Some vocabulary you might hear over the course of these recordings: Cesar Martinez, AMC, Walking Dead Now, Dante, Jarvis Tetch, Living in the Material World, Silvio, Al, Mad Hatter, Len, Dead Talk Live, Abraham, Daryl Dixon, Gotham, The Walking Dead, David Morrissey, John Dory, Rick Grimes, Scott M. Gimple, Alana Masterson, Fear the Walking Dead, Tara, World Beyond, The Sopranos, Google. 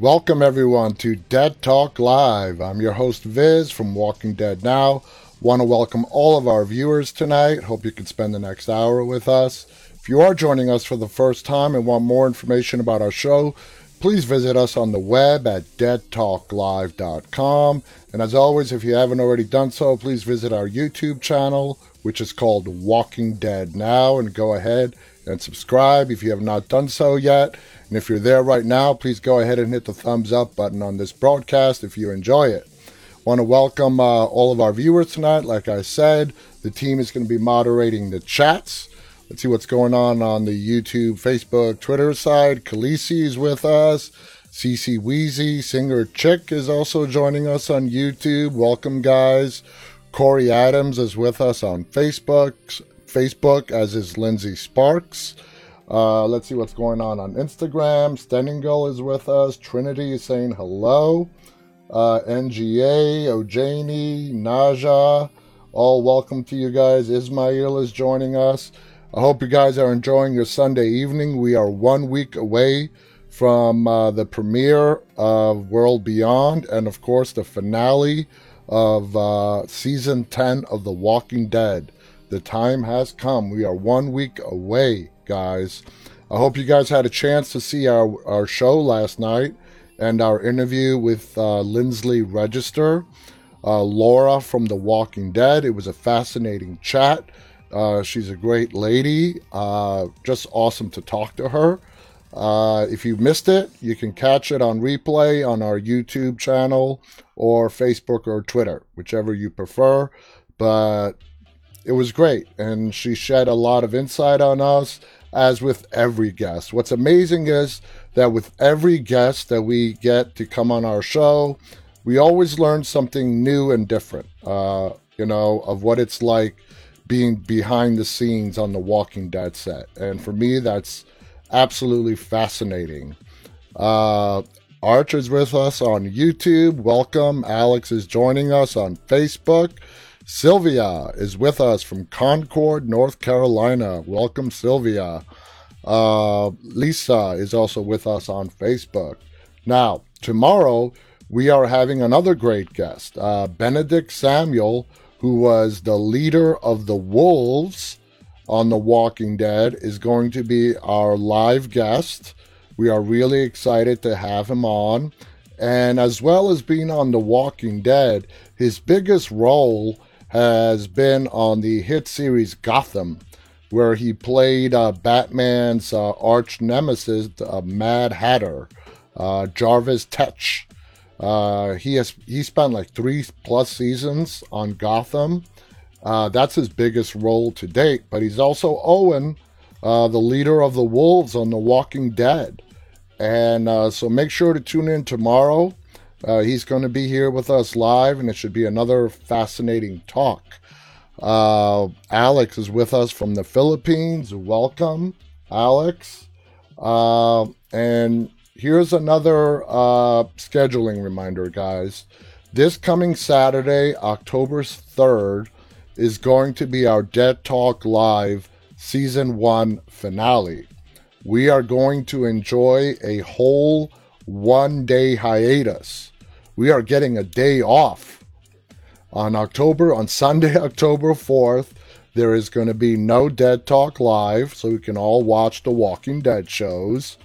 Welcome everyone to Dead Talk Live. I'm your host Viz from Walking Dead Now. Want to welcome all of our viewers tonight. Hope you can spend the next hour with us. If you are joining us for the first time and want more information about our show, please visit us on the web at deadtalklive.com. And as always, if you haven't already done so, please visit our YouTube channel, which is called Walking Dead Now, and go ahead and subscribe if you have not done so yet. And if you're there right now, please go ahead and hit the thumbs up button on this broadcast if you enjoy it. Want to welcome all of our viewers tonight. Like I said, the team is going to be moderating the chats. Let's see what's going on the YouTube, Facebook, Twitter side. Khaleesi is with us. CC Wheezy, Singer Chick, is also joining us on YouTube. Welcome, guys. Corey Adams is with us on Facebook, as is Lindsay Sparks. Let's see what's going on Instagram. Steningle is with us. Trinity is saying hello. NGA, Ojani, Naja, all welcome to you guys. Ismail is joining us. I hope you guys are enjoying your Sunday evening. We are 1 week away from the premiere of World Beyond and, of course, the finale of Season 10 of The Walking Dead. The time has come. We are 1 week away, guys. I hope you guys had a chance to see our show last night and our interview with Lindsley Register, Laura from The Walking Dead. It was a fascinating chat. She's a great lady. Just awesome to talk to her. If you missed it, you can catch it on replay on our YouTube channel or Facebook or Twitter, whichever you prefer. But it was great, and she shed a lot of insight on us, as with every guest. What's amazing is that with every guest that we get to come on our show, we always learn something new and different, of what it's like being behind the scenes on the Walking Dead set. And for me, that's absolutely fascinating. Archer's with us on YouTube. Welcome. Alex is joining us on Facebook. Sylvia is with us from Concord, North Carolina. Welcome, Sylvia. Lisa is also with us on Facebook. Now, tomorrow, we are having another great guest, Benedict Samuel, who was the leader of the wolves on The Walking Dead, is going to be our live guest. We are really excited to have him on. And as well as being on The Walking Dead, his biggest role has been on the hit series Gotham, where he played Batman's arch nemesis, Mad Hatter, Jarvis Tetch. He spent like 3+ seasons on Gotham. That's his biggest role to date, but he's also Owen, the leader of the wolves on The Walking Dead. And so make sure to tune in tomorrow. He's going to be here with us live, and it should be another fascinating talk. Alex is with us from the Philippines. Welcome, Alex. And here's another scheduling reminder, guys. This coming Saturday, October 3rd, is going to be our Dead Talk Live Season 1 finale. We are going to enjoy a whole 1 day hiatus. We are getting a day off. On Sunday, October 4th, there is going to be no Dead Talk Live, so we can all watch the Walking Dead shows.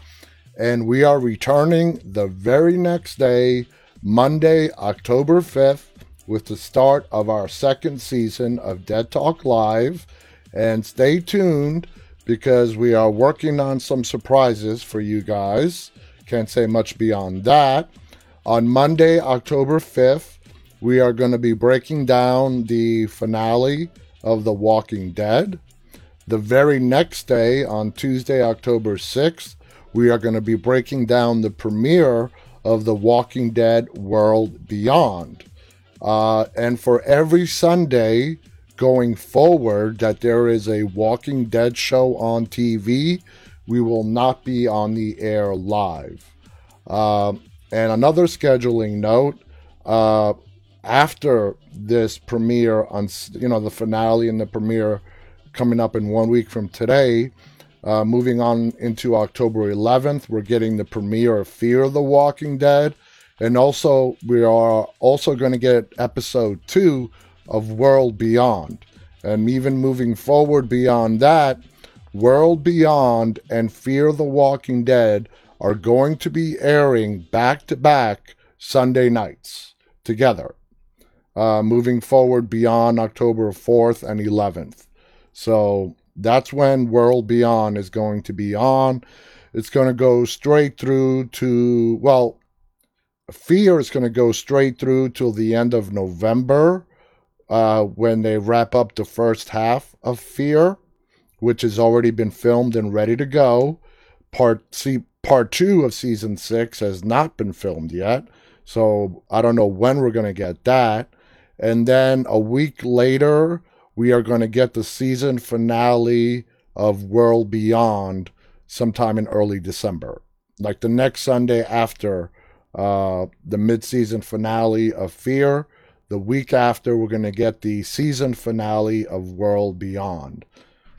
And we are returning the very next day, Monday, October 5th, with the start of our second season of Dead Talk Live. And stay tuned, because we are working on some surprises for you guys. Can't say much beyond that. On Monday, October 5th, we are going to be breaking down the finale of The Walking Dead. The very next day, on Tuesday, October 6th, we are going to be breaking down the premiere of The Walking Dead World Beyond. And for every Sunday going forward that there is a Walking Dead show on TV, we will not be on the air live. And another scheduling note, after this premiere, the finale and the premiere coming up in 1 week from today, Moving on into October 11th, we're getting the premiere of Fear the Walking Dead. And also, we are also going to get episode 2 of World Beyond. And even moving forward beyond that, World Beyond and Fear the Walking Dead are going to be airing back-to-back Sunday nights together. Moving forward beyond October 4th and 11th. So that's when World Beyond is going to be on. It's going to go straight through to, well, Fear is going to go straight through till the end of November, when they wrap up the first half of Fear, which has already been filmed and ready to go. Part 2 of Season 6 has not been filmed yet, so I don't know when we're going to get that. And then a week later, we are going to get the season finale of World Beyond sometime in early December. Like the next Sunday after the mid-season finale of Fear, the week after we're going to get the season finale of World Beyond.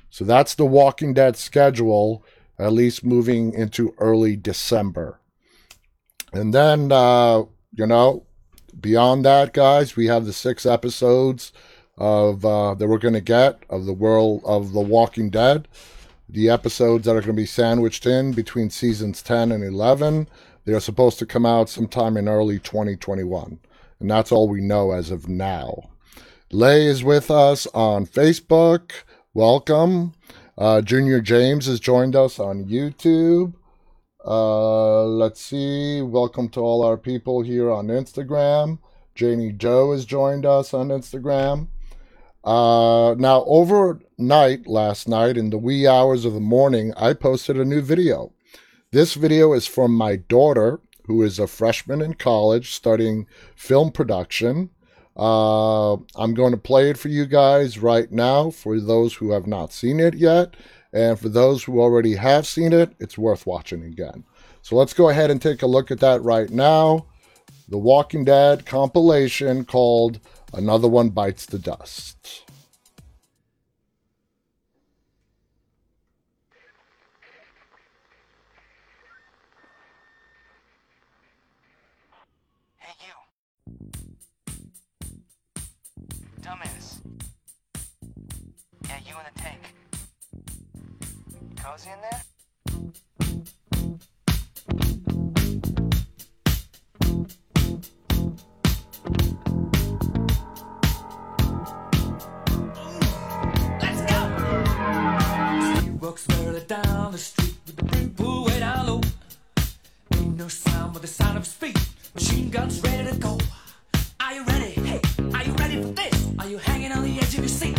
So that's the Walking Dead schedule, at least moving into early December. And then, beyond that, guys, we have the 6 episodes of that we're going to get of the world of The Walking Dead. The episodes that are going to be sandwiched in between seasons 10 and 11. They are supposed to come out sometime in early 2021. And that's all we know as of now. Lay is with us on Facebook. Welcome. Junior James has joined us on YouTube. Let's see. Welcome to all our people here on Instagram. Janie Joe has joined us on Instagram. Now, overnight, last night, in the wee hours of the morning, I posted a new video. This video is from my daughter, who is a freshman in college studying film production. I'm going to play it for you guys right now for those who have not seen it yet. And for those who already have seen it, it's worth watching again. So let's go ahead and take a look at that right now. The Walking Dead compilation called Another One Bites the Dust. Dumbass. Yeah, you in the tank. You cozy in there? Ooh, let's go! He walks further down the street with the brim pool way down low. Ain't no sound but the sound of speed. Machine guns ready to go. Are you ready? Hey, are you ready for this? Are you hanging on the edge of your seat?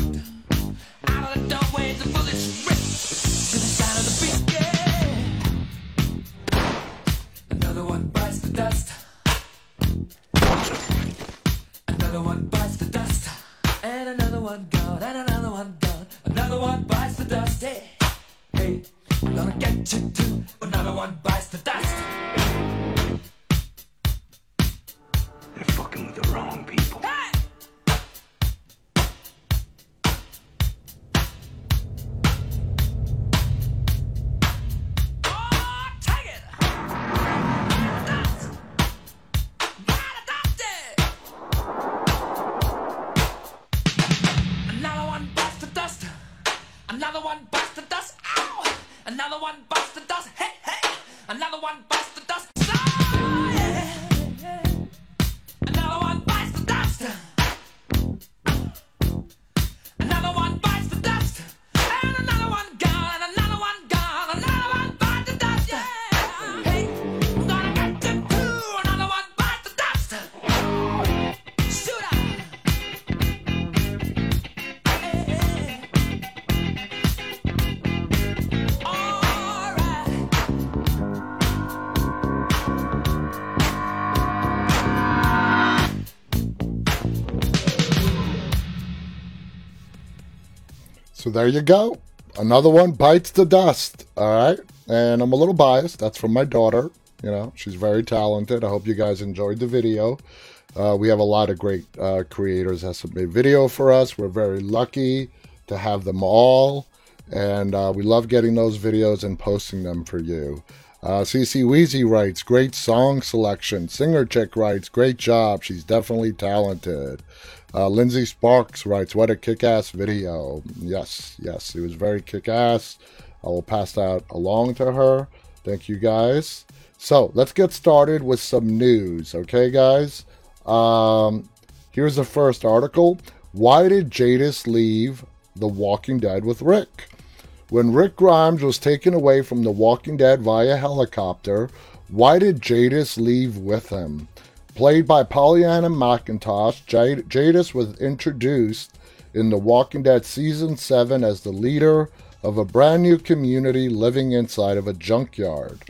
Out of the doorway, the bullets rip to the sound of the beat, yeah. Another one bites the dust. Another one bites the dust. And another one gone, and another one gone. Another one bites the dust, hey. Hey, I'm gonna get you too. Another one bites the dust. They're fucking with the wrong people. Hey! So there you go. Another one bites the dust. All right. And I'm a little biased. That's from my daughter. You know, she's very talented. I hope you guys enjoyed the video. We have a lot of great creators that submit video for us. We're very lucky to have them all. And we love getting those videos and posting them for you. CC Wheezy writes, great song selection. Singer Chick writes, great job. She's definitely talented. Lindsay Sparks writes, what a kick-ass video. Yes, yes, it was very kick-ass. I will pass that along to her. Thank you, guys. So, let's get started with some news, okay, guys? Here's the first article. Why did Jadis leave The Walking Dead with Rick? When Rick Grimes was taken away from The Walking Dead via helicopter, why did Jadis leave with him? Played by Pollyanna McIntosh, Jadis was introduced in The Walking Dead Season 7 as the leader of a brand new community living inside of a junkyard,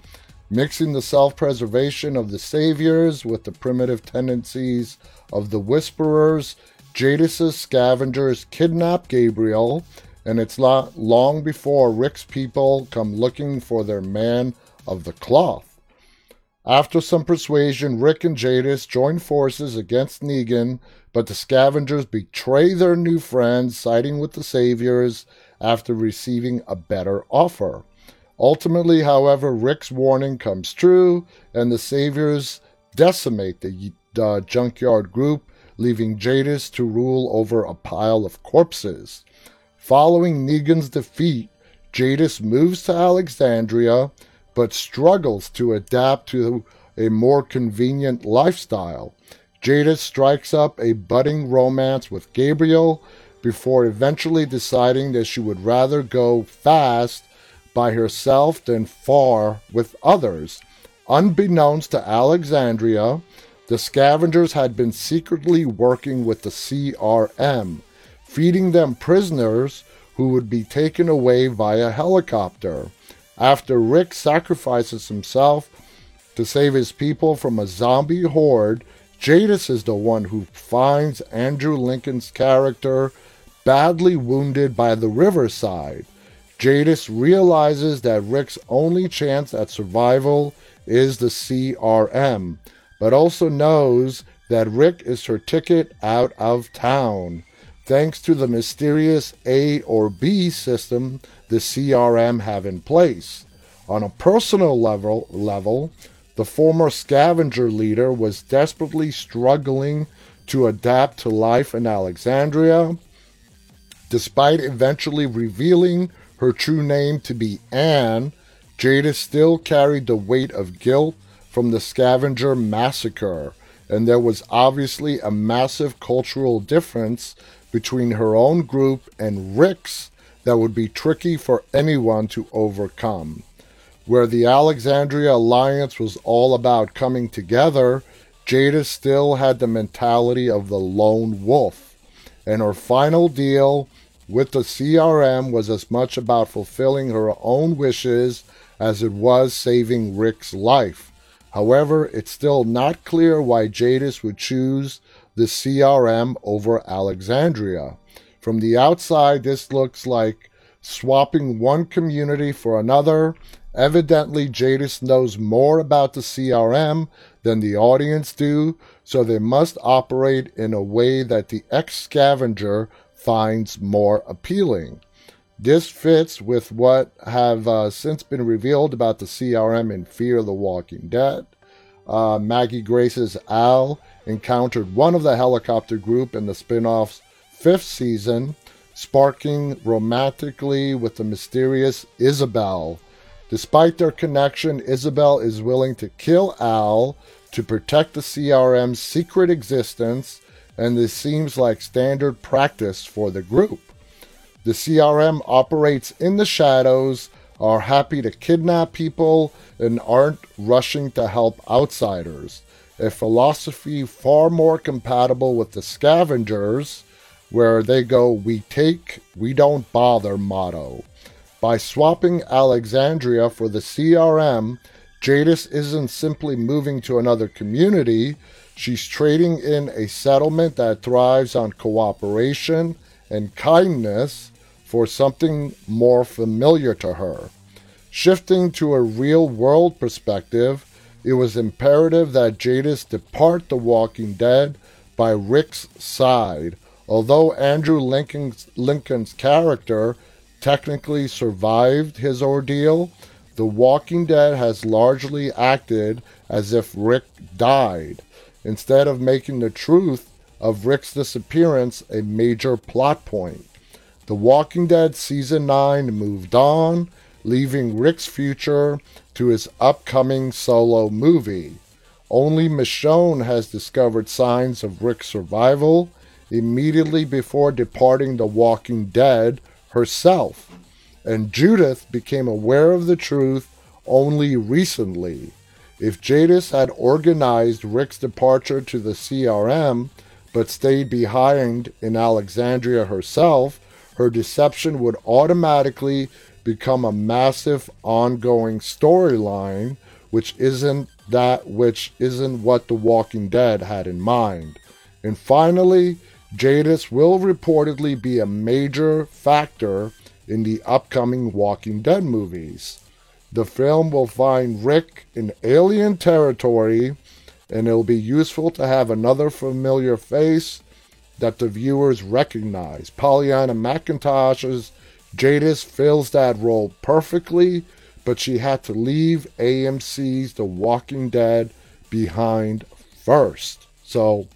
mixing the self-preservation of the saviors with the primitive tendencies of the whisperers. Jadis' scavengers kidnap Gabriel, and it's not long before Rick's people come looking for their man of the cloth. After some persuasion, Rick and Jadis join forces against Negan, but the scavengers betray their new friends, siding with the saviors after receiving a better offer. Ultimately, however, Rick's warning comes true, and the saviors decimate the junkyard group, leaving Jadis to rule over a pile of corpses. Following Negan's defeat, Jadis moves to Alexandria, but struggles to adapt to a more convenient lifestyle. Jadis strikes up a budding romance with Gabriel before eventually deciding that she would rather go fast by herself than far with others. Unbeknownst to Alexandria, the scavengers had been secretly working with the CRM, feeding them prisoners who would be taken away via helicopter. After Rick sacrifices himself to save his people from a zombie horde, Jadis is the one who finds Andrew Lincoln's character badly wounded by the riverside. Jadis realizes that Rick's only chance at survival is the CRM, but also knows that Rick is her ticket out of town. Thanks to the mysterious A or B system the CRM have in place. On a personal level, the former scavenger leader was desperately struggling to adapt to life in Alexandria, despite eventually revealing her true name to be Anne. Jadis still carried the weight of guilt from the scavenger massacre, and there was obviously a massive cultural difference between her own group and Rick's that would be tricky for anyone to overcome. Where the Alexandria Alliance was all about coming together, Jadis still had the mentality of the lone wolf, and her final deal with the CRM was as much about fulfilling her own wishes as it was saving Rick's life. However, it's still not clear why Jadis would choose the CRM over Alexandria. From the outside, this looks like swapping one community for another. Evidently, Jadis knows more about the CRM than the audience do, so they must operate in a way that the ex-scavenger finds more appealing. This fits with what have since been revealed about the CRM in Fear the Walking Dead. Maggie Grace's Al encountered one of the helicopter group in the spin-off's 5th season, sparking romantically with the mysterious Isabel. Despite their connection, Isabel is willing to kill Al to protect the CRM's secret existence, and this seems like standard practice for the group. The CRM operates in the shadows, are happy to kidnap people, and aren't rushing to help outsiders. A philosophy far more compatible with the scavengers, where they go, we take, we don't bother motto. By swapping Alexandria for the CRM, Jadis isn't simply moving to another community, she's trading in a settlement that thrives on cooperation and kindness for something more familiar to her. Shifting to a real-world perspective, it was imperative that Jadis depart The Walking Dead by Rick's side. Although Andrew Lincoln's character technically survived his ordeal, The Walking Dead has largely acted as if Rick died, instead of making the truth of Rick's disappearance a major plot point. The Walking Dead Season 9 moved on, leaving Rick's future to his upcoming solo movie. Only Michonne has discovered signs of Rick's survival immediately before departing The Walking Dead herself, and Judith became aware of the truth only recently. If Jadis had organized Rick's departure to the CRM, but stayed behind in Alexandria herself, her deception would automatically become a massive ongoing storyline, which isn't what The Walking Dead had in mind. And finally, Jadis will reportedly be a major factor in the upcoming Walking Dead movies. The film will find Rick in alien territory, and it'll be useful to have another familiar face that the viewers recognize. Pollyanna McIntosh's Jadis fills that role perfectly, but she had to leave AMC's The Walking Dead behind first. So,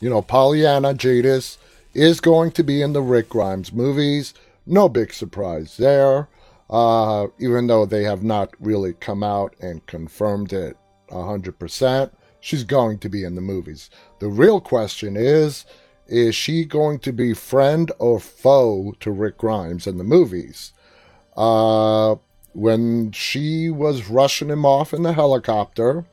you know, Pollyanna Jadis is going to be in the Rick Grimes movies. No big surprise there, even though they have not really come out and confirmed it 100%. She's going to be in the movies. The real question is she going to be friend or foe to Rick Grimes in the movies? When she was rushing him off in the helicopter,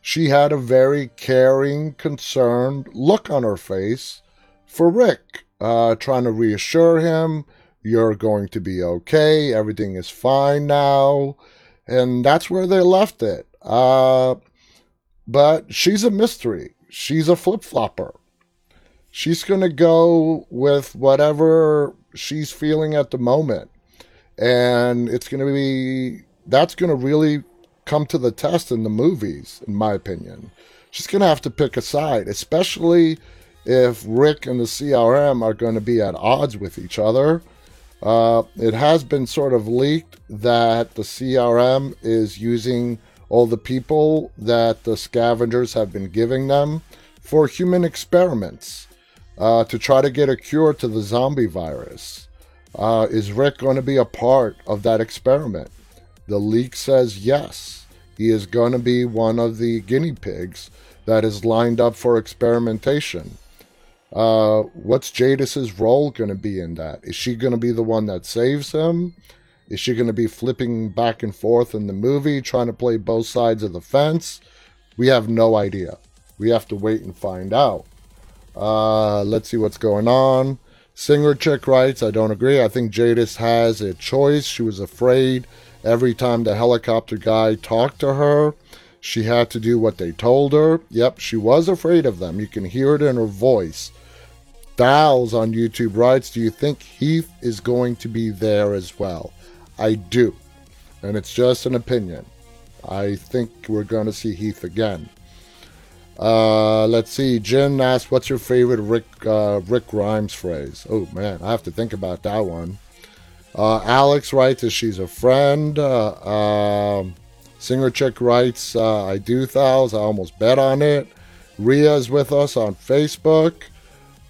she had a very caring, concerned look on her face for Rick, trying to reassure him, you're going to be okay, everything is fine now, and that's where they left it. But she's a mystery. She's a flip-flopper. She's going to go with whatever she's feeling at the moment. And that's going to really come to the test in the movies, in my opinion. She's going to have to pick a side, especially if Rick and the CRM are going to be at odds with each other. It has been sort of leaked that the CRM is using all the people that the scavengers have been giving them for human experiments to try to get a cure to the zombie virus. Is Rick going to be a part of that experiment? The leak says yes. He is going to be one of the guinea pigs that is lined up for experimentation. What's Jadis's role going to be in that? Is she going to be the one that saves him? Is she going to be flipping back and forth in the movie, trying to play both sides of the fence? We have no idea. We have to wait and find out. Let's see what's going on. Singer Chick writes, I don't agree. I think Jadis has a choice. She was afraid every time the helicopter guy talked to her. She had to do what they told her. Yep, she was afraid of them. You can hear it in her voice. Dowles on YouTube writes, do you think Heath is going to be there as well? I do, and it's just an opinion. I think we're going to see Heath again. Let's see. Jim asks, what's your favorite Rick Grimes phrase? Oh, man, I have to think about that one. Alex writes that she's a friend. Singer Chick writes, I do, Thals. I almost bet on it. Rhea's with us on Facebook.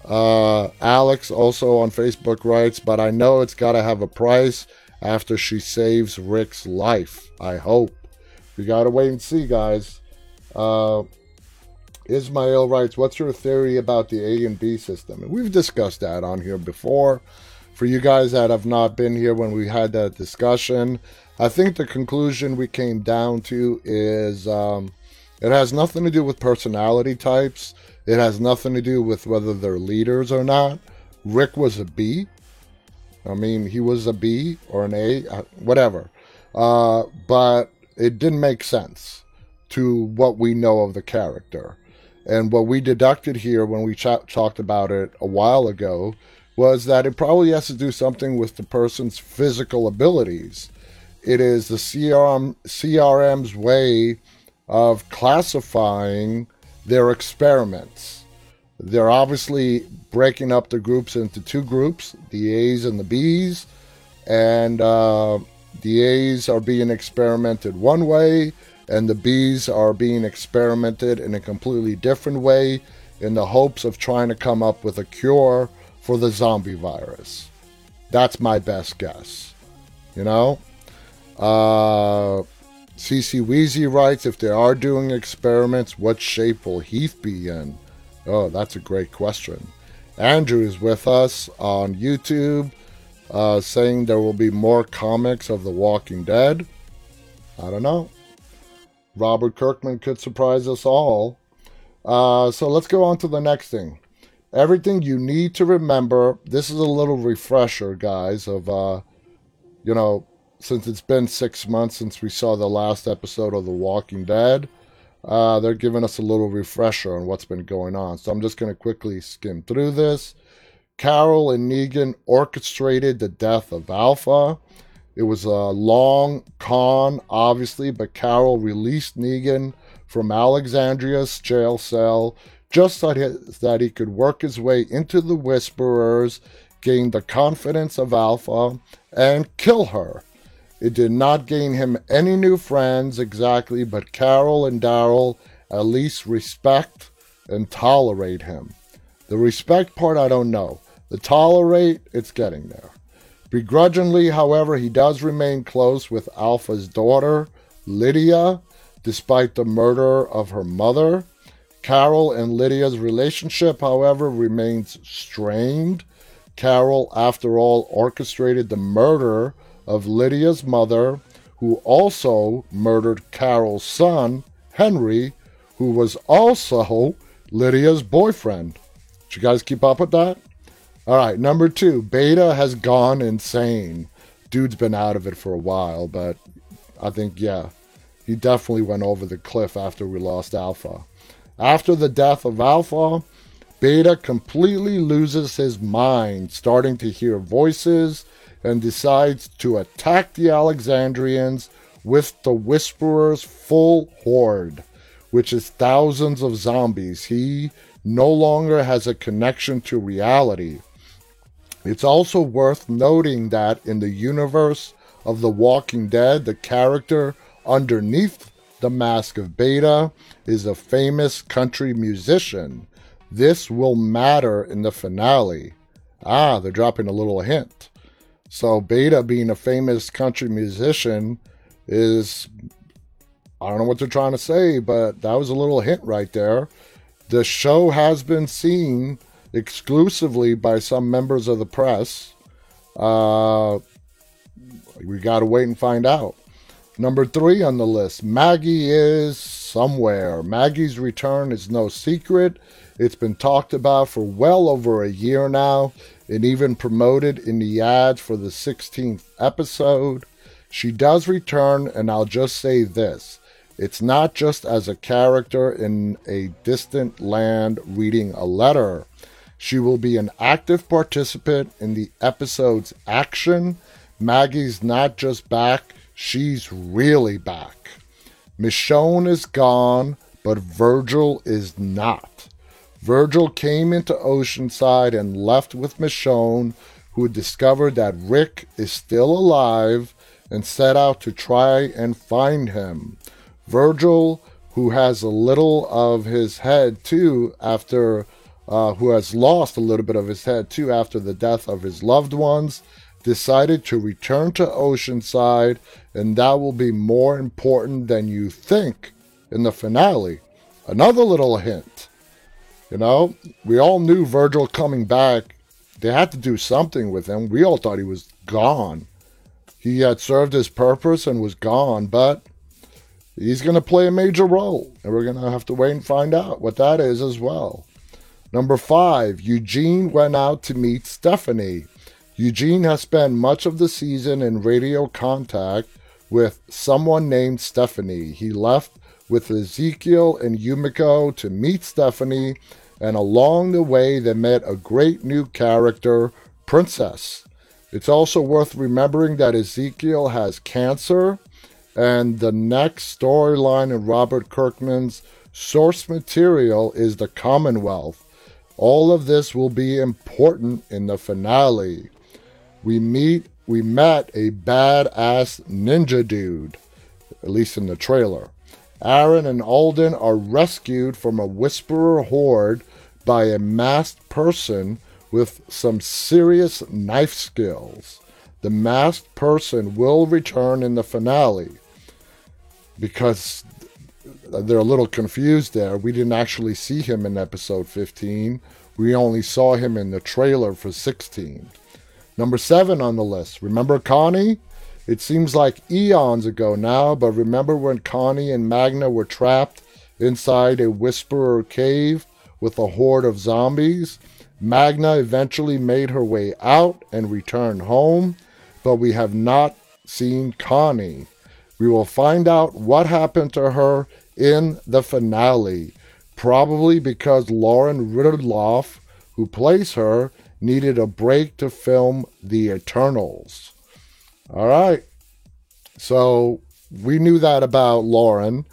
Alex also on Facebook writes, but I know it's got to have a price after she saves Rick's life. I hope. We gotta wait and see, guys. Ismail writes, what's your theory about the A and B system? And we've discussed that on here before. For you guys that have not been here when we had that discussion, I think the conclusion we came down to is it has nothing to do with personality types. It has nothing to do with whether they're leaders or not. Rick was a B. I mean, he was a B or an A, whatever. But it didn't make sense to what we know of the character. And what we deducted here when we talked about it a while ago was that it probably has to do something with the person's physical abilities. It is the CRM's way of classifying their experiments. They're obviously breaking up the groups into two groups, the A's and the B's, and the A's are being experimented one way, and the B's are being experimented in a completely different way in the hopes of trying to come up with a cure for the zombie virus. That's my best guess. You know? CC Wheezy writes, if they are doing experiments, what shape will Heath be in? Oh, that's a great question. Andrew is with us on YouTube, saying there will be more comics of The Walking Dead. I don't know. Robert Kirkman could surprise us all. So let's go on to the next thing. Everything you need to remember. This is a little refresher, guys, of, you know, since it's been 6 months since we saw the last episode of The Walking Dead. They're giving us a little refresher on what's been going on. So I'm just going to quickly skim through this. Carol and Negan orchestrated the death of Alpha. It was a long con, obviously, but Carol released Negan from Alexandria's jail cell just so that he could work his way into the Whisperers, gain the confidence of Alpha, and kill her. It did not gain him any new friends exactly, but Carol and Daryl at least respect and tolerate him. The respect part, I don't know. The tolerate, it's getting there. Begrudgingly, however, he does remain close with Alpha's daughter, Lydia, despite the murder of her mother. Carol and Lydia's relationship, however, remains strained. Carol, after all, orchestrated the murder of Lydia's mother, who also murdered Carol's son, Henry, who was also Lydia's boyfriend. Did you guys keep up with that? All right, number two, Beta has gone insane. Dude's been out of it for a while, but I think, yeah, he definitely went over the cliff after we lost Alpha. After the death of Alpha, Beta completely loses his mind, starting to hear voices, and decides to attack the Alexandrians with the Whisperer's full horde, which is thousands of zombies. He no longer has a connection to reality. It's also worth noting that in the universe of The Walking Dead, the character underneath the mask of Beta is a famous country musician. This will matter in the finale. Ah, they're dropping a little hint. So Beta being a famous country musician is, I don't know what they're trying to say, but that was a little hint right there. The show has been seen exclusively by some members of the press. We got to wait and find out. Number three on the list, Maggie is somewhere. Maggie's return is no secret. It's been talked about for well over a year now, and even promoted in the ads for the 16th episode. She does return, and I'll just say this. It's not just as a character in a distant land reading a letter. She will be an active participant in the episode's action. Maggie's not just back, she's really back. Michonne is gone, but Virgil is not. Virgil came into Oceanside and left with Michonne, who discovered that Rick is still alive and set out to try and find him. Virgil, who has a little of his head too after, who has lost a little bit of his head too after the death of his loved ones, decided to return to Oceanside, and that will be more important than you think in the finale. Another little hint. You know, we all knew Virgil coming back. They had to do something with him. We all thought he was gone. He had served his purpose and was gone, but he's going to play a major role, and we're going to have to wait and find out what that is as well. Number five, Eugene went out to meet Stephanie. Eugene has spent much of the season in radio contact with someone named Stephanie. He left with Ezekiel and Yumiko to meet Stephanie, and along the way they met a great new character, Princess. It's also worth remembering that Ezekiel has cancer, and the next storyline in Robert Kirkman's source material is the Commonwealth. All of this will be important in the finale. We meet we met a badass ninja dude, at least in the trailer. Aaron and Alden are rescued from a whisperer horde by a masked person with some serious knife skills. The masked person will return in the finale because they're a little confused there. We didn't actually see him in episode 15. We only saw him in the trailer for 16. Number 7 on the list. Remember Connie? It seems like eons ago now, but remember when Connie and Magna were trapped inside a whisperer cave with a horde of zombies? Magna eventually made her way out and returned home, but we have not seen Connie. We will find out what happened to her in the finale, probably because Lauren Ridloff, who plays her, needed a break to film The Eternals. All right, so we knew that about Lauren.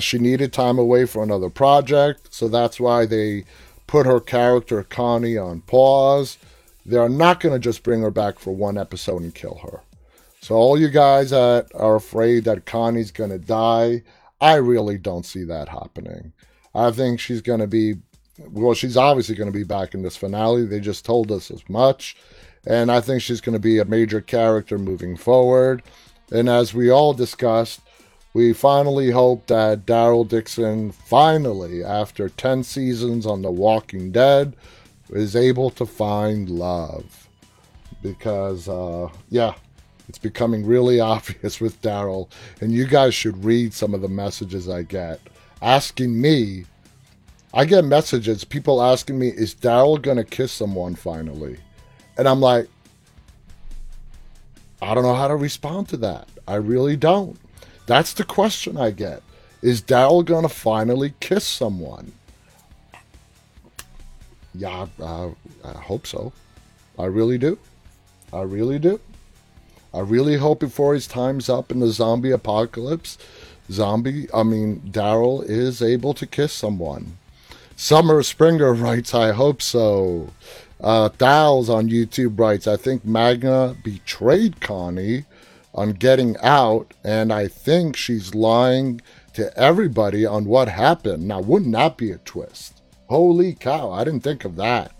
She needed time away for another project, so that's why they put her character, Connie, on pause. They're not going to just bring her back for one episode and kill her. So all you guys that are afraid that Connie's going to die, I really don't see that happening. I think she's going to be, well, she's obviously going to be back in this finale. They just told us as much. And I think she's going to be a major character moving forward. And as we all discussed, we finally hope that Daryl Dixon finally, after 10 seasons on The Walking Dead, is able to find love. Because, it's becoming really obvious with Daryl. And you guys should read some of the messages I get. Asking me, I get messages, people asking me, is Daryl going to kiss someone finally? And I'm like, I don't know how to respond to that. I really don't. That's the question I get. Is Daryl going to finally kiss someone? Yeah, I hope so. I really do. I really hope before his time's up in the zombie apocalypse, Daryl is able to kiss someone. Summer Springer writes, I hope so. Thals on YouTube writes, I think Magna betrayed Connie on getting out, and I think she's lying to everybody on what happened. Now, wouldn't that be a twist? Holy cow, I didn't think of that.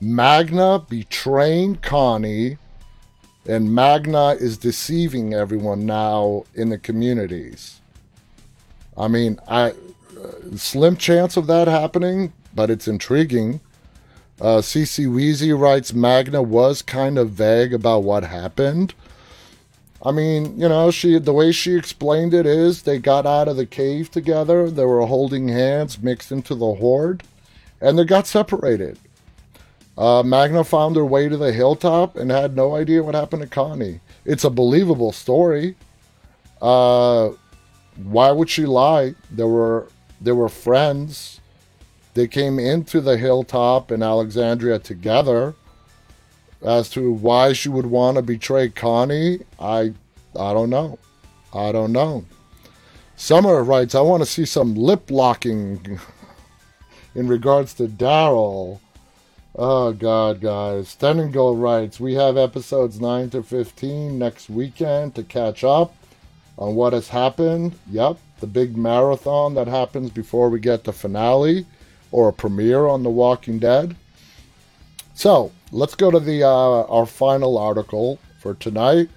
Magna betraying Connie, and Magna is deceiving everyone now in the communities. I mean, slim chance of that happening, but it's intriguing. CC Wheezy writes, Magna was kind of vague about what happened. I mean, the way she explained it is they got out of the cave together. They were holding hands, mixed into the horde, and they got separated. Magna found her way to the hilltop and had no idea what happened to Connie. It's a believable story. Why would she lie? They were friends. They came into the hilltop in Alexandria together. As to why she would want to betray Connie, I don't know. Summer writes, I want to see some lip locking in regards to Daryl. Oh, God, guys. Ten and Gold writes, we have episodes 9 to 15 next weekend to catch up on what has happened. Yep, the big marathon that happens before we get the finale or a premiere on The Walking Dead. So, let's go to the our final article for tonight.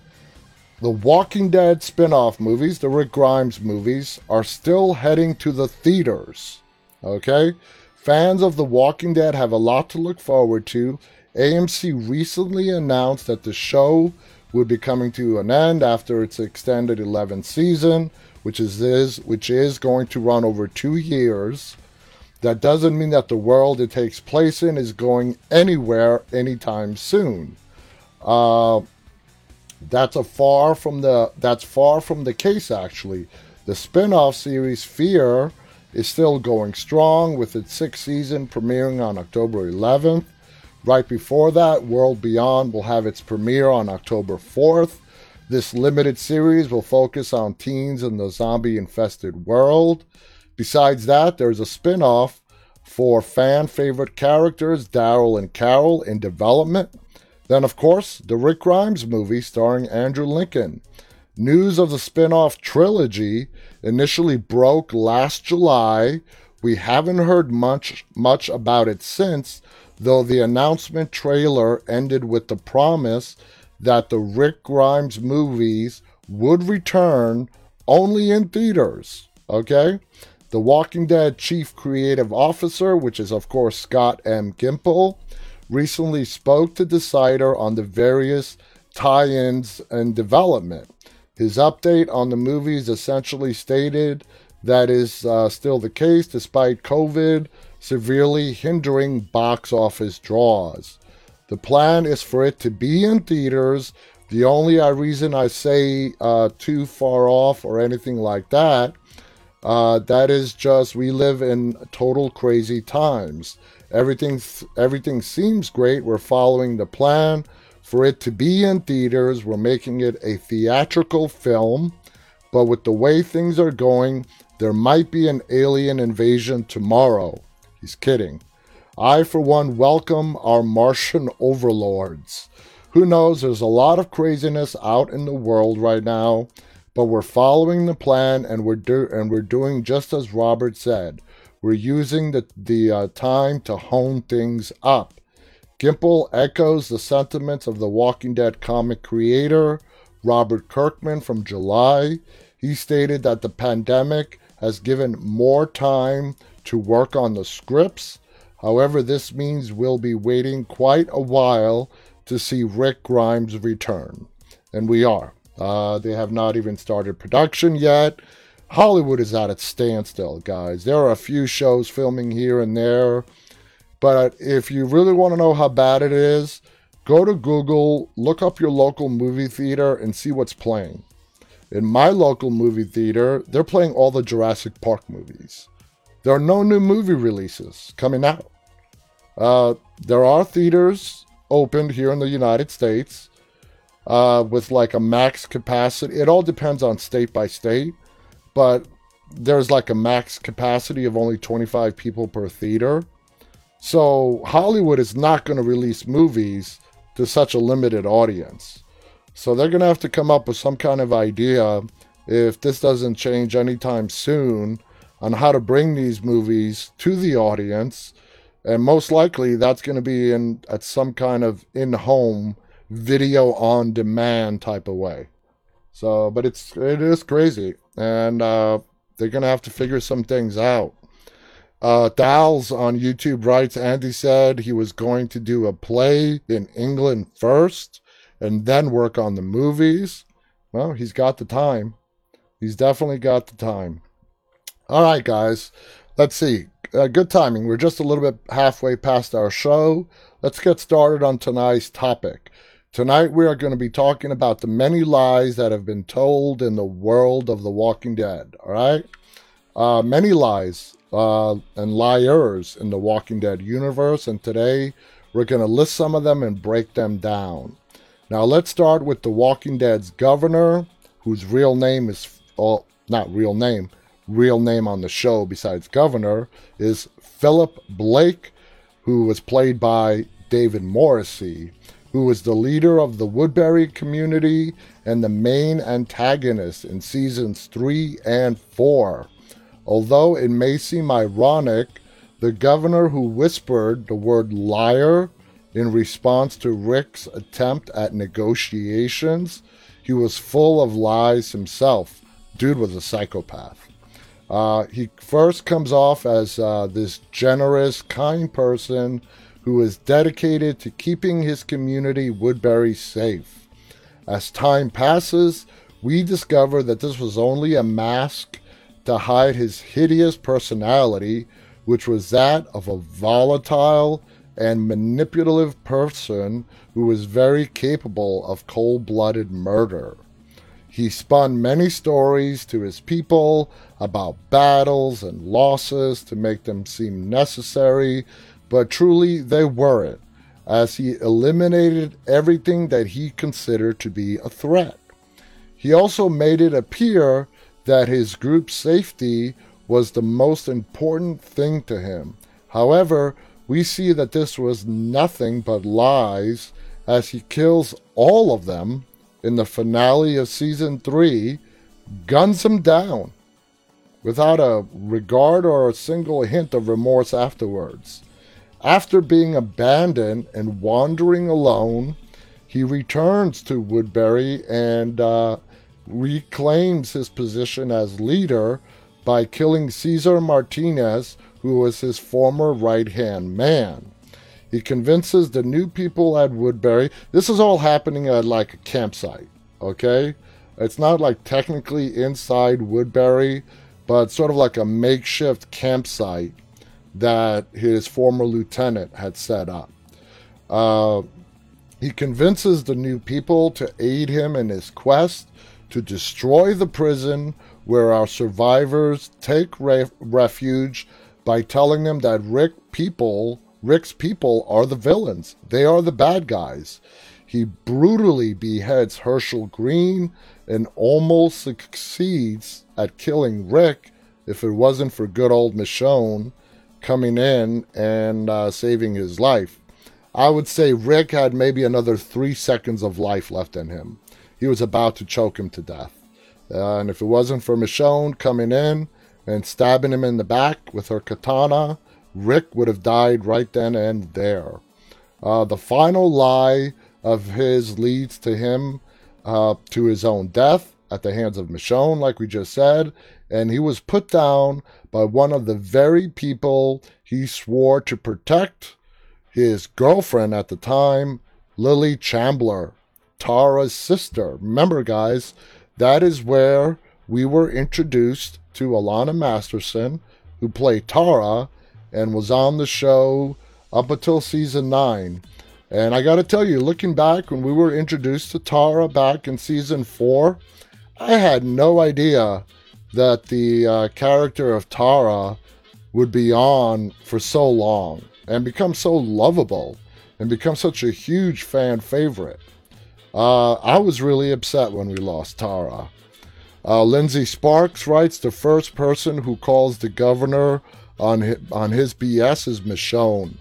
The Walking Dead spin-off movies, the Rick Grimes movies, are still heading to the theaters. Okay? Fans of The Walking Dead have a lot to look forward to. AMC recently announced that the show would be coming to an end after its extended 11th season, which is going to run over 2 years. That doesn't mean that the world it takes place in is going anywhere anytime soon. That's far from the case, actually. The spin-off series Fear is still going strong with its 6th season premiering on October 11th. Right before that, World Beyond will have its premiere on October 4th. This limited series will focus on teens in the zombie-infested world. Besides that, there's a spin-off for fan-favorite characters, Daryl and Carol, in development. Then, of course, the Rick Grimes movie starring Andrew Lincoln. News of the spin-off trilogy initially broke last July. We haven't heard much about it since, though the announcement trailer ended with the promise that the Rick Grimes movies would return only in theaters, okay? The Walking Dead Chief Creative Officer, which is, of course, Scott M. Gimple, recently spoke to Decider on the various tie-ins and development. His update on the movies essentially stated that is still the case despite COVID severely hindering box office draws. The plan is for it to be in theaters. The only reason I say too far off or anything like that, that is just we live in total crazy times. Everything seems great. We're following the plan. For it to be in theaters, we're making it a theatrical film, but with the way things are going, there might be an alien invasion tomorrow. He's kidding. I, for one, welcome our Martian overlords. Who knows, there's a lot of craziness out in the world right now, but we're following the plan and we're doing just as Robert said. We're using the time to hone things up. Gimple echoes the sentiments of the Walking Dead comic creator, Robert Kirkman, from July. He stated that the pandemic has given more time to work on the scripts. However, this means we'll be waiting quite a while to see Rick Grimes return. And we are. They have not even started production yet. Hollywood is at its standstill, guys. There are a few shows filming here and there. But if you really want to know how bad it is, go to Google, look up your local movie theater, and see what's playing. In my local movie theater, they're playing all the Jurassic Park movies. There are no new movie releases coming out. There are theaters opened here in the United States with like a max capacity. It all depends on state by state, but there's like a max capacity of only 25 people per theater. So Hollywood is not going to release movies to such a limited audience. So they're going to have to come up with some kind of idea, if this doesn't change anytime soon, on how to bring these movies to the audience. And most likely that's going to be at some kind of in-home video on demand type of way. So, but it is crazy. And they're going to have to figure some things out. Dal's on YouTube writes, Andy said he was going to do a play in England first and then work on the movies. Well, he's got the time. He's definitely got the time. All right, guys. Let's see. Good timing. We're just a little bit halfway past our show. Let's get started on tonight's topic. Tonight, we are going to be talking about the many lies that have been told in the world of The Walking Dead. All right? Many lies. And liars in the Walking Dead universe, and today we're going to list some of them and break them down. Now let's start with the Walking Dead's governor, whose real name is, real name on the show besides governor, is Philip Blake, who was played by David Morrissey, who was the leader of the Woodbury community and the main antagonist in seasons 3 and 4. Although it may seem ironic, the governor who whispered the word liar in response to Rick's attempt at negotiations, he was full of lies himself. Dude was a psychopath. He first comes off as this generous, kind person who is dedicated to keeping his community, Woodbury, safe. As time passes, we discover that this was only a mask to hide his hideous personality, which was that of a volatile and manipulative person who was very capable of cold-blooded murder. He spun many stories to his people about battles and losses to make them seem necessary, but truly they weren't, as he eliminated everything that he considered to be a threat. He also made it appear that his group's safety was the most important thing to him. However, we see that this was nothing but lies, as he kills all of them in the finale of Season 3, guns him down without a regard or a single hint of remorse afterwards. After being abandoned and wandering alone, he returns to Woodbury and reclaims his position as leader by killing Cesar Martinez, who was his former right-hand man. He convinces the new people at Woodbury. This is all happening at like a campsite, okay? It's not like technically inside Woodbury, but sort of like a makeshift campsite that his former lieutenant had set up. He convinces the new people to aid him in his quest to destroy the prison where our survivors take refuge by telling them that Rick's people are the villains. They are the bad guys. He brutally beheads Herschel Green and almost succeeds at killing Rick if it wasn't for good old Michonne coming in and saving his life. I would say Rick had maybe another 3 seconds of life left in him. He was about to choke him to death. And if it wasn't for Michonne coming in and stabbing him in the back with her katana, Rick would have died right then and there. The final lie of his leads to him, to his own death at the hands of Michonne, like we just said, and he was put down by one of the very people he swore to protect, his girlfriend at the time, Lily Chandler, Tara's sister. Remember, guys, that is where we were introduced to Alana Masterson, who played Tara, and was on the show up until Season 9. And I got to tell you, looking back, when we were introduced to Tara back in Season 4, I had no idea that the character of Tara would be on for so long and become so lovable and become such a huge fan favorite. I was really upset when we lost Tara. Lindsay Sparks writes, the first person who calls the governor on his BS is Michonne.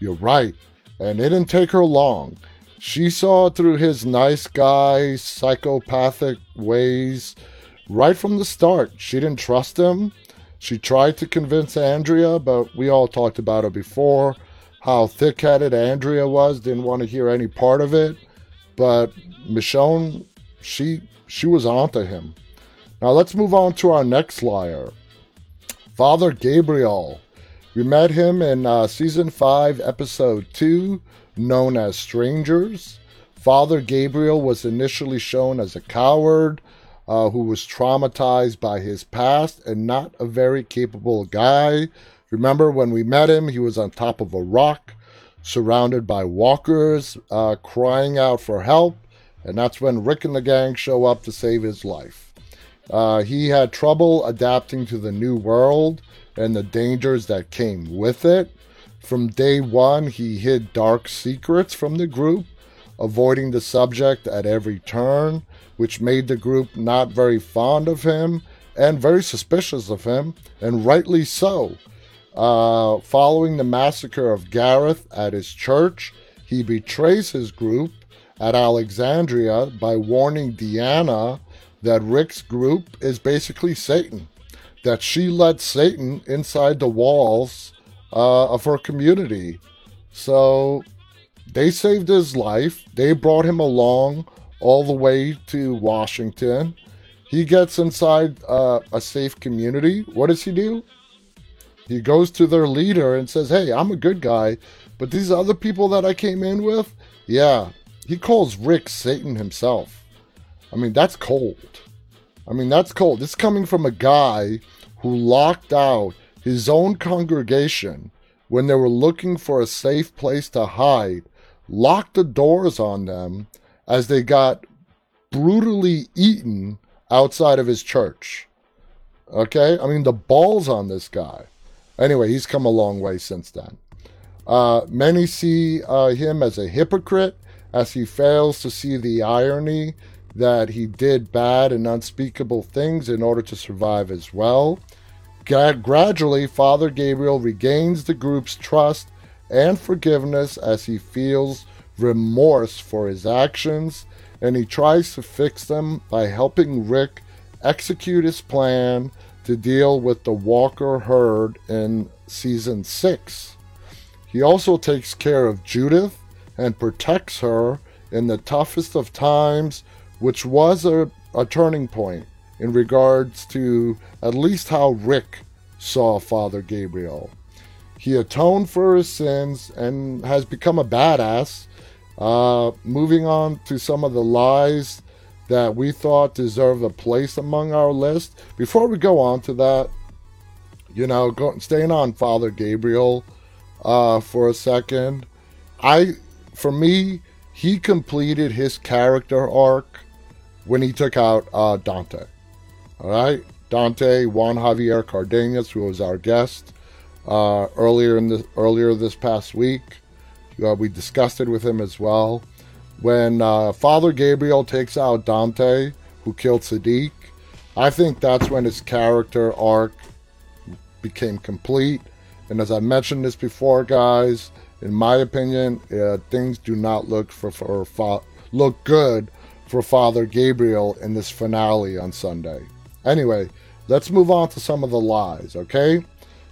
You're right. And it didn't take her long. She saw through his nice guy, psychopathic ways right from the start. She didn't trust him. She tried to convince Andrea, but we all talked about it before, how thick-headed Andrea was, didn't want to hear any part of it. But Michonne, she was onto him. Now let's move on to our next liar, Father Gabriel. We met him in Season 5, Episode 2, known as Strangers. Father Gabriel was initially shown as a coward who was traumatized by his past and not a very capable guy. Remember, when we met him, he was on top of a rock, surrounded by walkers, crying out for help. And that's when Rick and the gang show up to save his life. He had trouble adapting to the new world and the dangers that came with it. From day one, he hid dark secrets from the group, avoiding the subject at every turn, which made the group not very fond of him and very suspicious of him, and rightly so. Following the massacre of Gareth at his church, he betrays his group at Alexandria by warning Deanna that Rick's group is basically Satan, that she led Satan inside the walls of her community. So they saved his life. They brought him along all the way to Washington. He gets inside a safe community. What does he do? He goes to their leader and says, hey, I'm a good guy, but these other people that I came in with, yeah, he calls Rick Satan himself. I mean, that's cold. It's coming from a guy who locked out his own congregation when they were looking for a safe place to hide, locked the doors on them as they got brutally eaten outside of his church. Okay? I mean, the balls on this guy. Anyway, he's come a long way since then. Many see him as a hypocrite, as he fails to see the irony that he did bad and unspeakable things in order to survive as well. Gradually, Father Gabriel regains the group's trust and forgiveness as he feels remorse for his actions, and he tries to fix them by helping Rick execute his plan to deal with the Walker herd in Season 6. He also takes care of Judith and protects her in the toughest of times, which was a turning point in regards to at least how Rick saw Father Gabriel. He atoned for his sins and has become a badass, moving on to some of the lies that we thought deserved a place among our list. Before we go on to that, staying on Father Gabriel for a second, for me, he completed his character arc when he took out Dante. All right? Dante, Juan Javier Cardenas, who was our guest earlier this past week. We discussed it with him as well. When Father Gabriel takes out Dante, who killed Sadiq, I think that's when his character arc became complete. And as I mentioned this before, guys, in my opinion, things do not look good for Father Gabriel in this finale on Sunday. Anyway, let's move on to some of the lies, okay?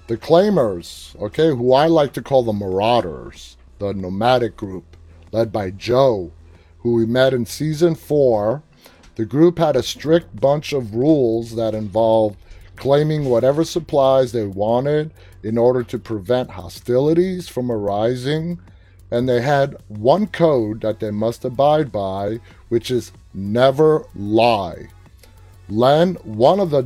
The claimers, okay, who I like to call the marauders, the nomadic group, led by Joe, who we met in Season 4. The group had a strict bunch of rules that involved claiming whatever supplies they wanted in order to prevent hostilities from arising, and they had one code that they must abide by, which is never lie. Len, one of the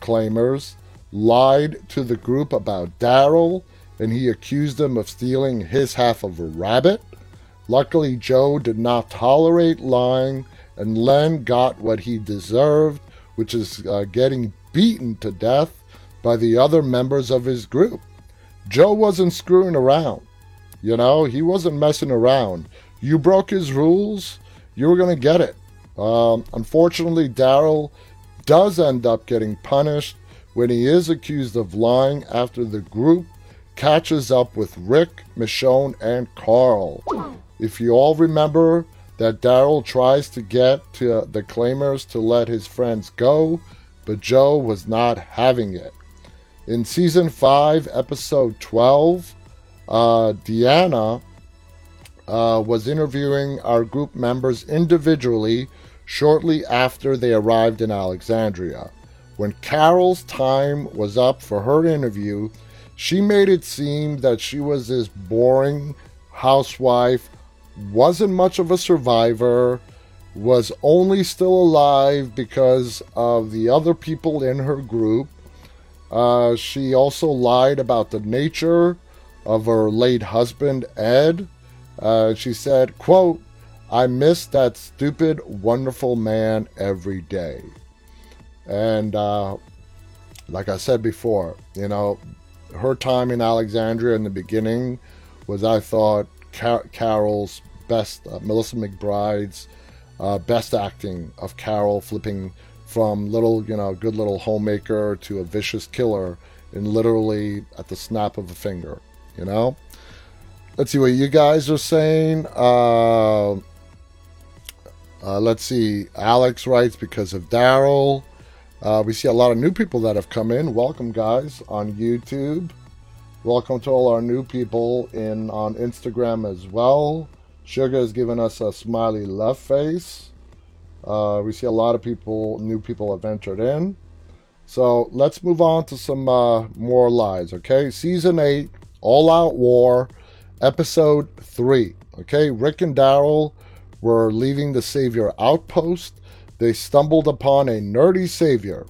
claimers, lied to the group about Daryl, and he accused him of stealing his half of a rabbit. Luckily, Joe did not tolerate lying, and Len got what he deserved, which is getting beaten to death by the other members of his group. Joe wasn't screwing around. He wasn't messing around. You broke his rules, you were going to get it. Unfortunately, Daryl does end up getting punished when he is accused of lying after the group catches up with Rick, Michonne, and Carl. If you all remember that Daryl tries to get to the claimers to let his friends go, but Joe was not having it. In Season 5, Episode 12, Deanna was interviewing our group members individually shortly after they arrived in Alexandria. When Carol's time was up for her interview, she made it seem that she was this boring housewife, wasn't much of a survivor, was only still alive because of the other people in her group. She also lied about the nature of her late husband, Ed. She said, quote, "I miss that stupid, wonderful man every day." And like I said before, her time in Alexandria in the beginning was, I thought, Carol's best, Melissa McBride's best acting of Carol, flipping from good little homemaker to a vicious killer in literally at the snap of a finger. Let's see what you guys are saying. Let's see. Alex writes, because of Daryl. We see a lot of new people that have come in. Welcome, guys, on YouTube. Welcome to all our new people on Instagram as well. Sugar has given us a smiley left face. We see a lot of new people have entered in. So let's move on to some more lies, okay? Season 8, All Out War, Episode 3, okay? Rick and Daryl were leaving the Savior Outpost. They stumbled upon a nerdy savior.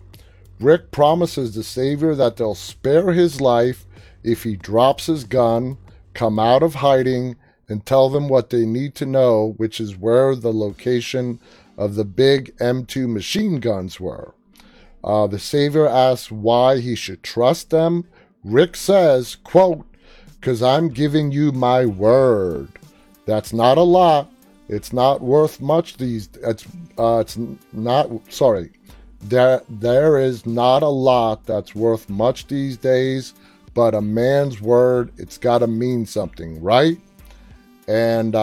Rick promises the savior that they'll spare his life if he drops his gun, come out of hiding, and tell them what they need to know, which is where the location of the big M2 machine guns were. The savior asks why he should trust them. Rick says, quote, "'Cause I'm giving you my word. That's not a lot. It's not worth much these. There is not a lot that's worth much these days, but a man's word, it's got to mean something, right?" And,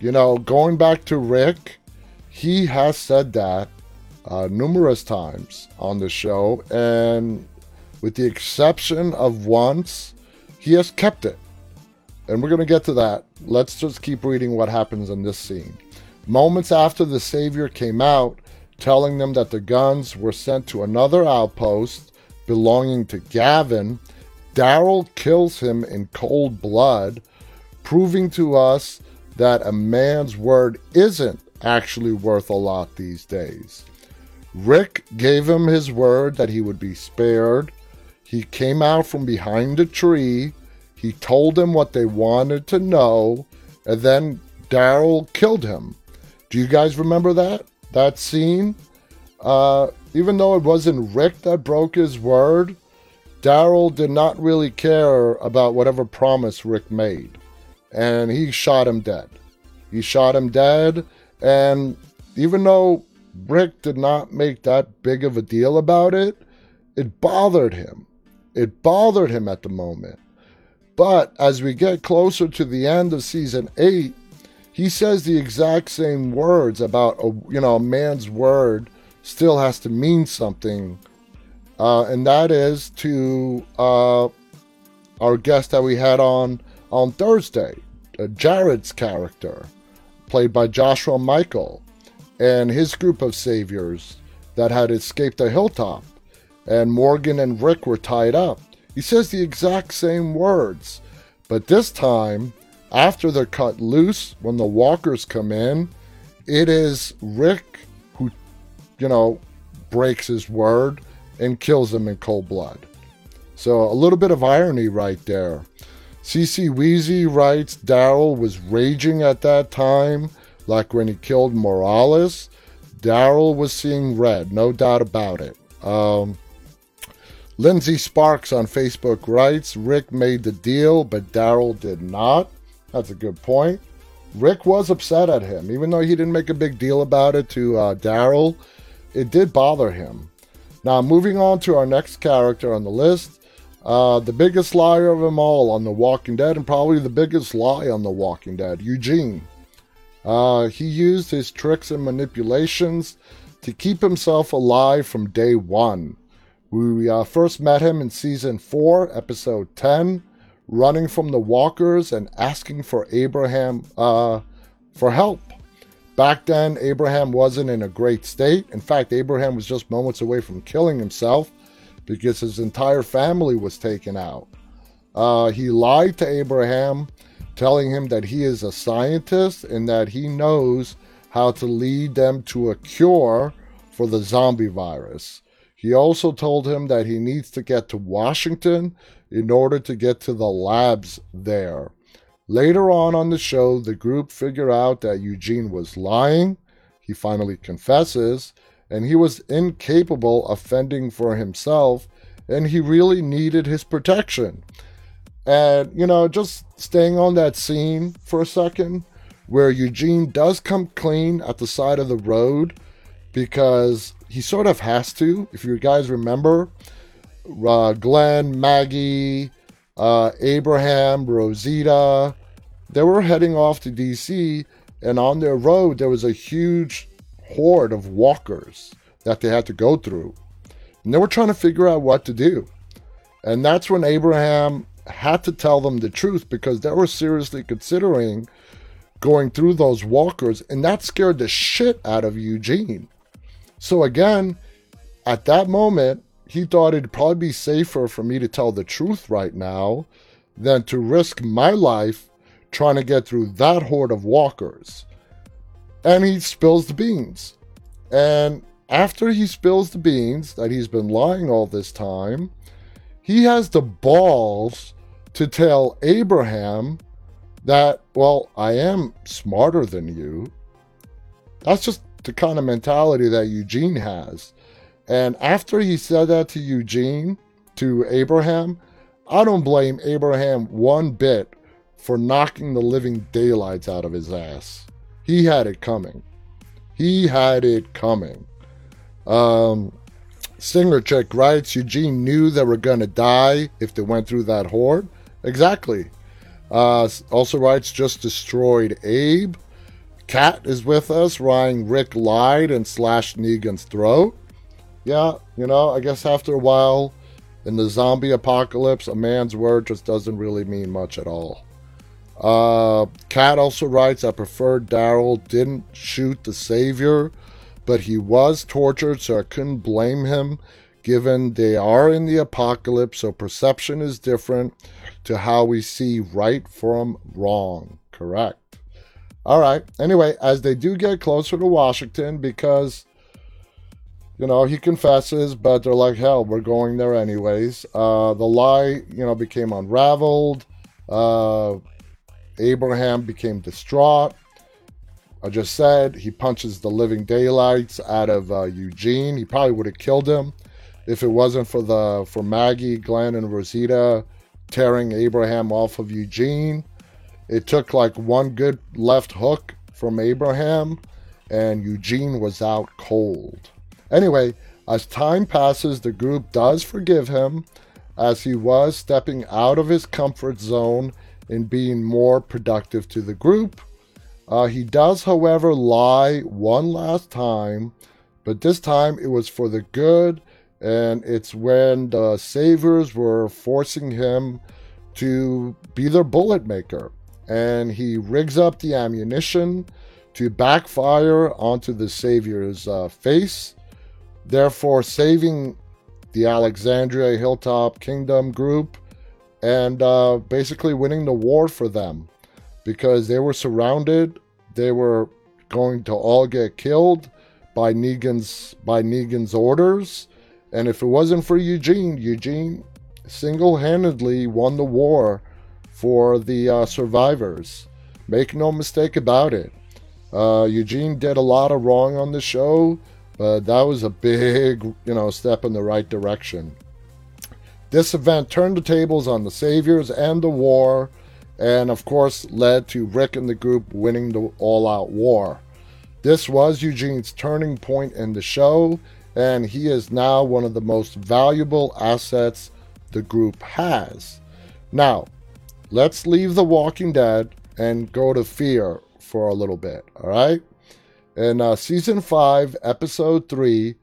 you know, going back to Rick, he has said that numerous times on the show. And with the exception of once, he has kept it. And we're going to get to that. Let's just keep reading what happens in this scene. Moments after the Savior came out, telling them that the guns were sent to another outpost belonging to Gavin, Daryl kills him in cold blood, proving to us that a man's word isn't actually worth a lot these days. Rick gave him his word that he would be spared. He came out from behind a tree. He told them what they wanted to know, and then Daryl killed him. Do you guys remember that scene? Even though it wasn't Rick that broke his word, Daryl did not really care about whatever promise Rick made, and he shot him dead. And even though Rick did not make that big of a deal about it, it bothered him. It bothered him at the moment. But as we get closer to the end of season 8, he says the exact same words about, a man's word still has to mean something. And that is to our guest that we had on Thursday, Jared's character, played by Joshua Michael, and his group of saviors that had escaped the hilltop, and Morgan and Rick were tied up. He says the exact same words, but this time, after they're cut loose, when the walkers come in, it is Rick who, breaks his word and kills them in cold blood. So a little bit of irony right there. CC Wheezy writes, Daryl was raging at that time, like when he killed Morales. Daryl was seeing red, no doubt about it. Lindsay Sparks on Facebook writes, Rick made the deal, but Daryl did not. That's a good point. Rick was upset at him. Even though he didn't make a big deal about it to Daryl, it did bother him. Now, moving on to our next character on the list, the biggest liar of them all on The Walking Dead, and probably the biggest lie on The Walking Dead, Eugene. He used his tricks and manipulations to keep himself alive from day one. We first met him in Season 4, Episode 10, running from the walkers and asking for Abraham for help. Back then, Abraham wasn't in a great state. In fact, Abraham was just moments away from killing himself because his entire family was taken out. He lied to Abraham, telling him that he is a scientist and that he knows how to lead them to a cure for the zombie virus. He also told him that he needs to get to Washington in order to get to the labs there. Later on the show, the group figure out that Eugene was lying. He finally confesses, and he was incapable of fending for himself, and he really needed his protection. And, just staying on that scene for a second, where Eugene does come clean at the side of the road, because he sort of has to. If you guys remember, Glenn, Maggie, Abraham, Rosita, they were heading off to DC, and on their road, there was a huge horde of walkers that they had to go through. And they were trying to figure out what to do. And that's when Abraham had to tell them the truth, because they were seriously considering going through those walkers, and that scared the shit out of Eugene. So again, at that moment, he thought it'd probably be safer for me to tell the truth right now than to risk my life trying to get through that horde of walkers. And he spills the beans. And after he spills the beans that he's been lying all this time, he has the balls to tell Abraham that, well, I am smarter than you. That's just the kind of mentality that Eugene has. And after he said that to Abraham, I don't blame Abraham one bit for knocking the living daylights out of his ass. He had it coming. Singer Chick writes, Eugene knew they were going to die if they went through that horde. Exactly. Also writes, just destroyed Abe. Cat is with us, writing Rick lied and slashed Negan's throat. Yeah, you know, I guess after a while, in the zombie apocalypse, a man's word just doesn't really mean much at all. Cat also writes, I prefer Daryl didn't shoot the Savior, but he was tortured, so I couldn't blame him, given they are in the apocalypse, so perception is different to how we see right from wrong. Correct. All right. Anyway, as they do get closer to Washington, because, you know, he confesses, but they're like, hell, we're going there anyways. The lie, you know, became unraveled. Abraham became distraught. I just said he punches the living daylights out of Eugene. He probably would have killed him if it wasn't for for Maggie, Glenn, and Rosita tearing Abraham off of Eugene. It took like one good left hook from Abraham, and Eugene was out cold. Anyway, as time passes, the group does forgive him, as he was stepping out of his comfort zone and being more productive to the group. He does, however, lie one last time, but this time it was for the good, and it's when the Saviors were forcing him to be their bullet maker, and he rigs up the ammunition to backfire onto the Savior's face, therefore saving the Alexandria Hilltop Kingdom group and basically winning the war for them. Because they were surrounded, they were going to all get killed by Negan's orders, and if it wasn't for Eugene single-handedly won the war for the survivors. Make no mistake about it. Eugene did a lot of wrong on the show, but that was a big, you know, step in the right direction. This event turned the tables on the Saviors and the war, and of course led to Rick and the group winning the all-out war. This was Eugene's turning point in the show, and he is now one of the most valuable assets the group has. Now, let's leave The Walking Dead and go to Fear for a little bit, all right? In Season 5, Episode 3,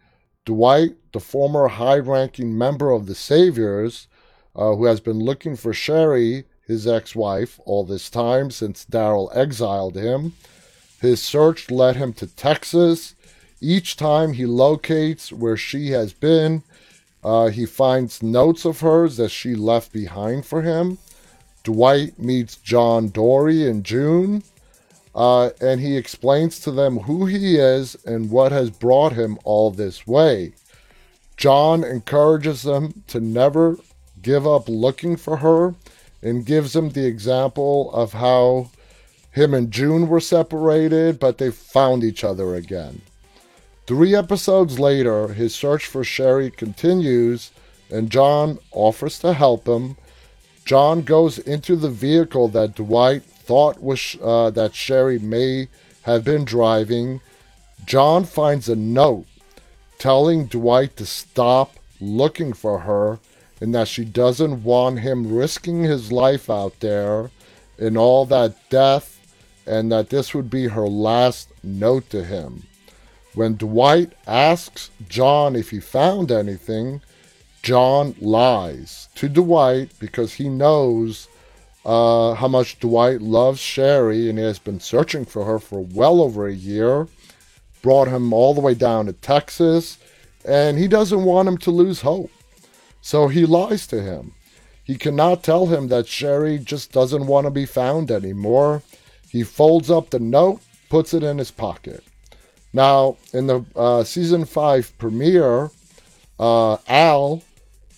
Dwight, the former high-ranking member of the Saviors, who has been looking for Sherry, his ex-wife, all this time since Daryl exiled him. His search led him to Texas. Each time he locates where she has been, he finds notes of hers that she left behind for him. Dwight meets John Dory and June, and he explains to them who he is and what has brought him all this way. John encourages them to never give up looking for her, and gives him the example of how him and June were separated, but they found each other again. 3 episodes later, his search for Sherry continues, and John offers to help him. John goes into the vehicle that Dwight thought was that Sherry may have been driving. John finds a note telling Dwight to stop looking for her, and that she doesn't want him risking his life out there in all that death, and that this would be her last note to him. When Dwight asks John if he found anything, John lies to Dwight because he knows how much Dwight loves Sherry, and he has been searching for her for well over a year, brought him all the way down to Texas, and he doesn't want him to lose hope. So he lies to him. He cannot tell him that Sherry just doesn't want to be found anymore. He folds up the note, puts it in his pocket. Now, in the Season 5 premiere, Al,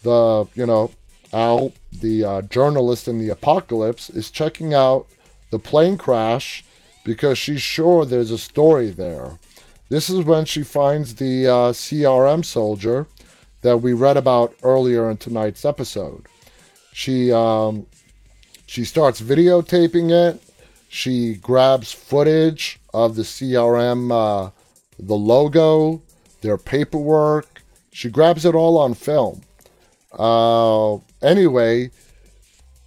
the journalist in the apocalypse, is checking out the plane crash because she's sure there's a story there. This is when she finds the CRM soldier that we read about earlier in tonight's episode. She starts videotaping it. She grabs footage of the CRM, the logo, their paperwork. She grabs it all on film. Anyway,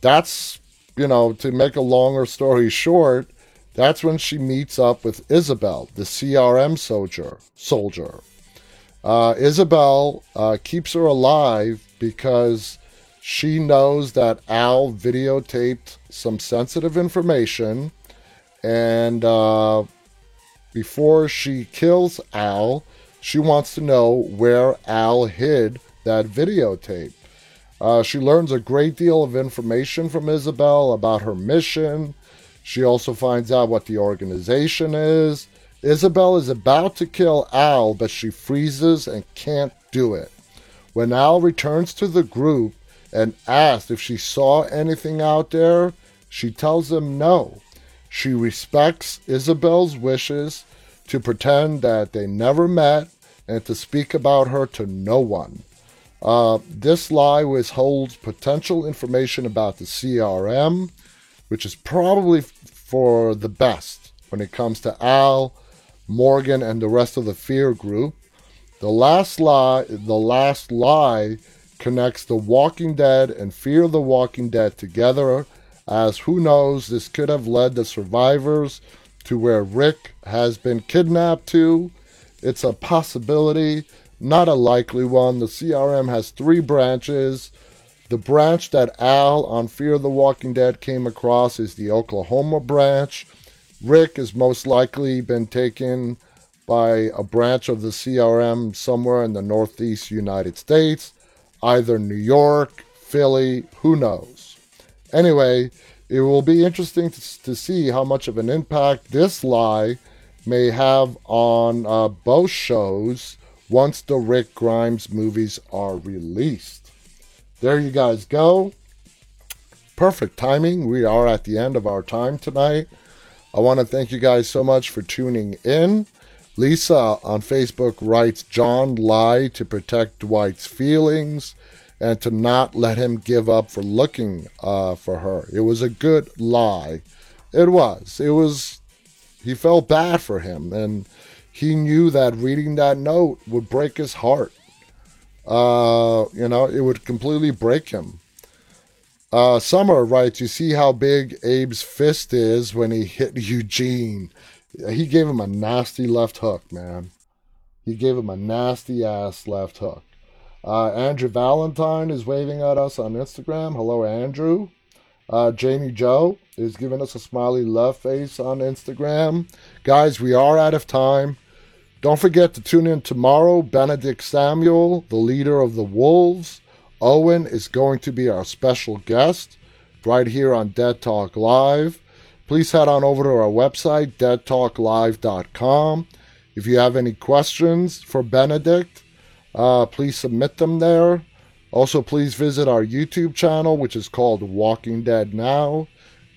that's you know, to make a longer story short, that's when she meets up with Isabel, the CRM soldier. Isabel keeps her alive because she knows that Al videotaped some sensitive information, and before she kills Al, she wants to know where Al hid that videotape. She learns a great deal of information from Isabel about her mission. She also finds out what the organization is. Isabel is about to kill Al, but she freezes and can't do it. When Al returns to the group and asks if she saw anything out there, she tells him no. She respects Isabel's wishes to pretend that they never met and to speak about her to no one. This lie withholds potential information about the CRM, which is probably for the best when it comes to Al, Morgan, and the rest of the Fear group. The last lie connects The Walking Dead and Fear the Walking Dead together, as who knows, this could have led the survivors to where Rick has been kidnapped to. It's a possibility, not a likely one. The CRM has three branches. The branch that Al on Fear the Walking Dead came across is the Oklahoma branch. Rick has most likely been taken by a branch of the CRM somewhere in the Northeast United States, either New York, Philly, who knows. Anyway, it will be interesting to see how much of an impact this lie may have on both shows once the Rick Grimes movies are released. There you guys go. Perfect timing. We are at the end of our time tonight. I want to thank you guys so much for tuning in. Lisa on Facebook writes, John lied to protect Dwight's feelings and to not let him give up for looking for her. It was a good lie. It was, he felt bad for him, and he knew that reading that note would break his heart. It would completely break him. Summer writes, you see how big Abe's fist is when he hit Eugene. He gave him a nasty left hook, man. He gave him a nasty ass left hook. Andrew Valentine is waving at us on Instagram. Hello, Andrew. Jamie Joe is giving us a smiley love face on Instagram. Guys, we are out of time. Don't forget to tune in tomorrow. Benedict Samuel, the leader of the Wolves. Owen is going to be our special guest right here on Dead Talk Live. Please head on over to our website, deadtalklive.com. If you have any questions for Benedict, please submit them there. Also, please visit our YouTube channel, which is called Walking Dead Now.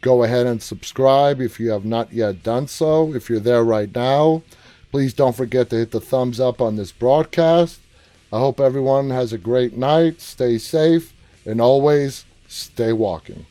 Go ahead and subscribe if you have not yet done so. If you're there right now, please don't forget to hit the thumbs up on this broadcast. I hope everyone has a great night. Stay safe, and always stay walking.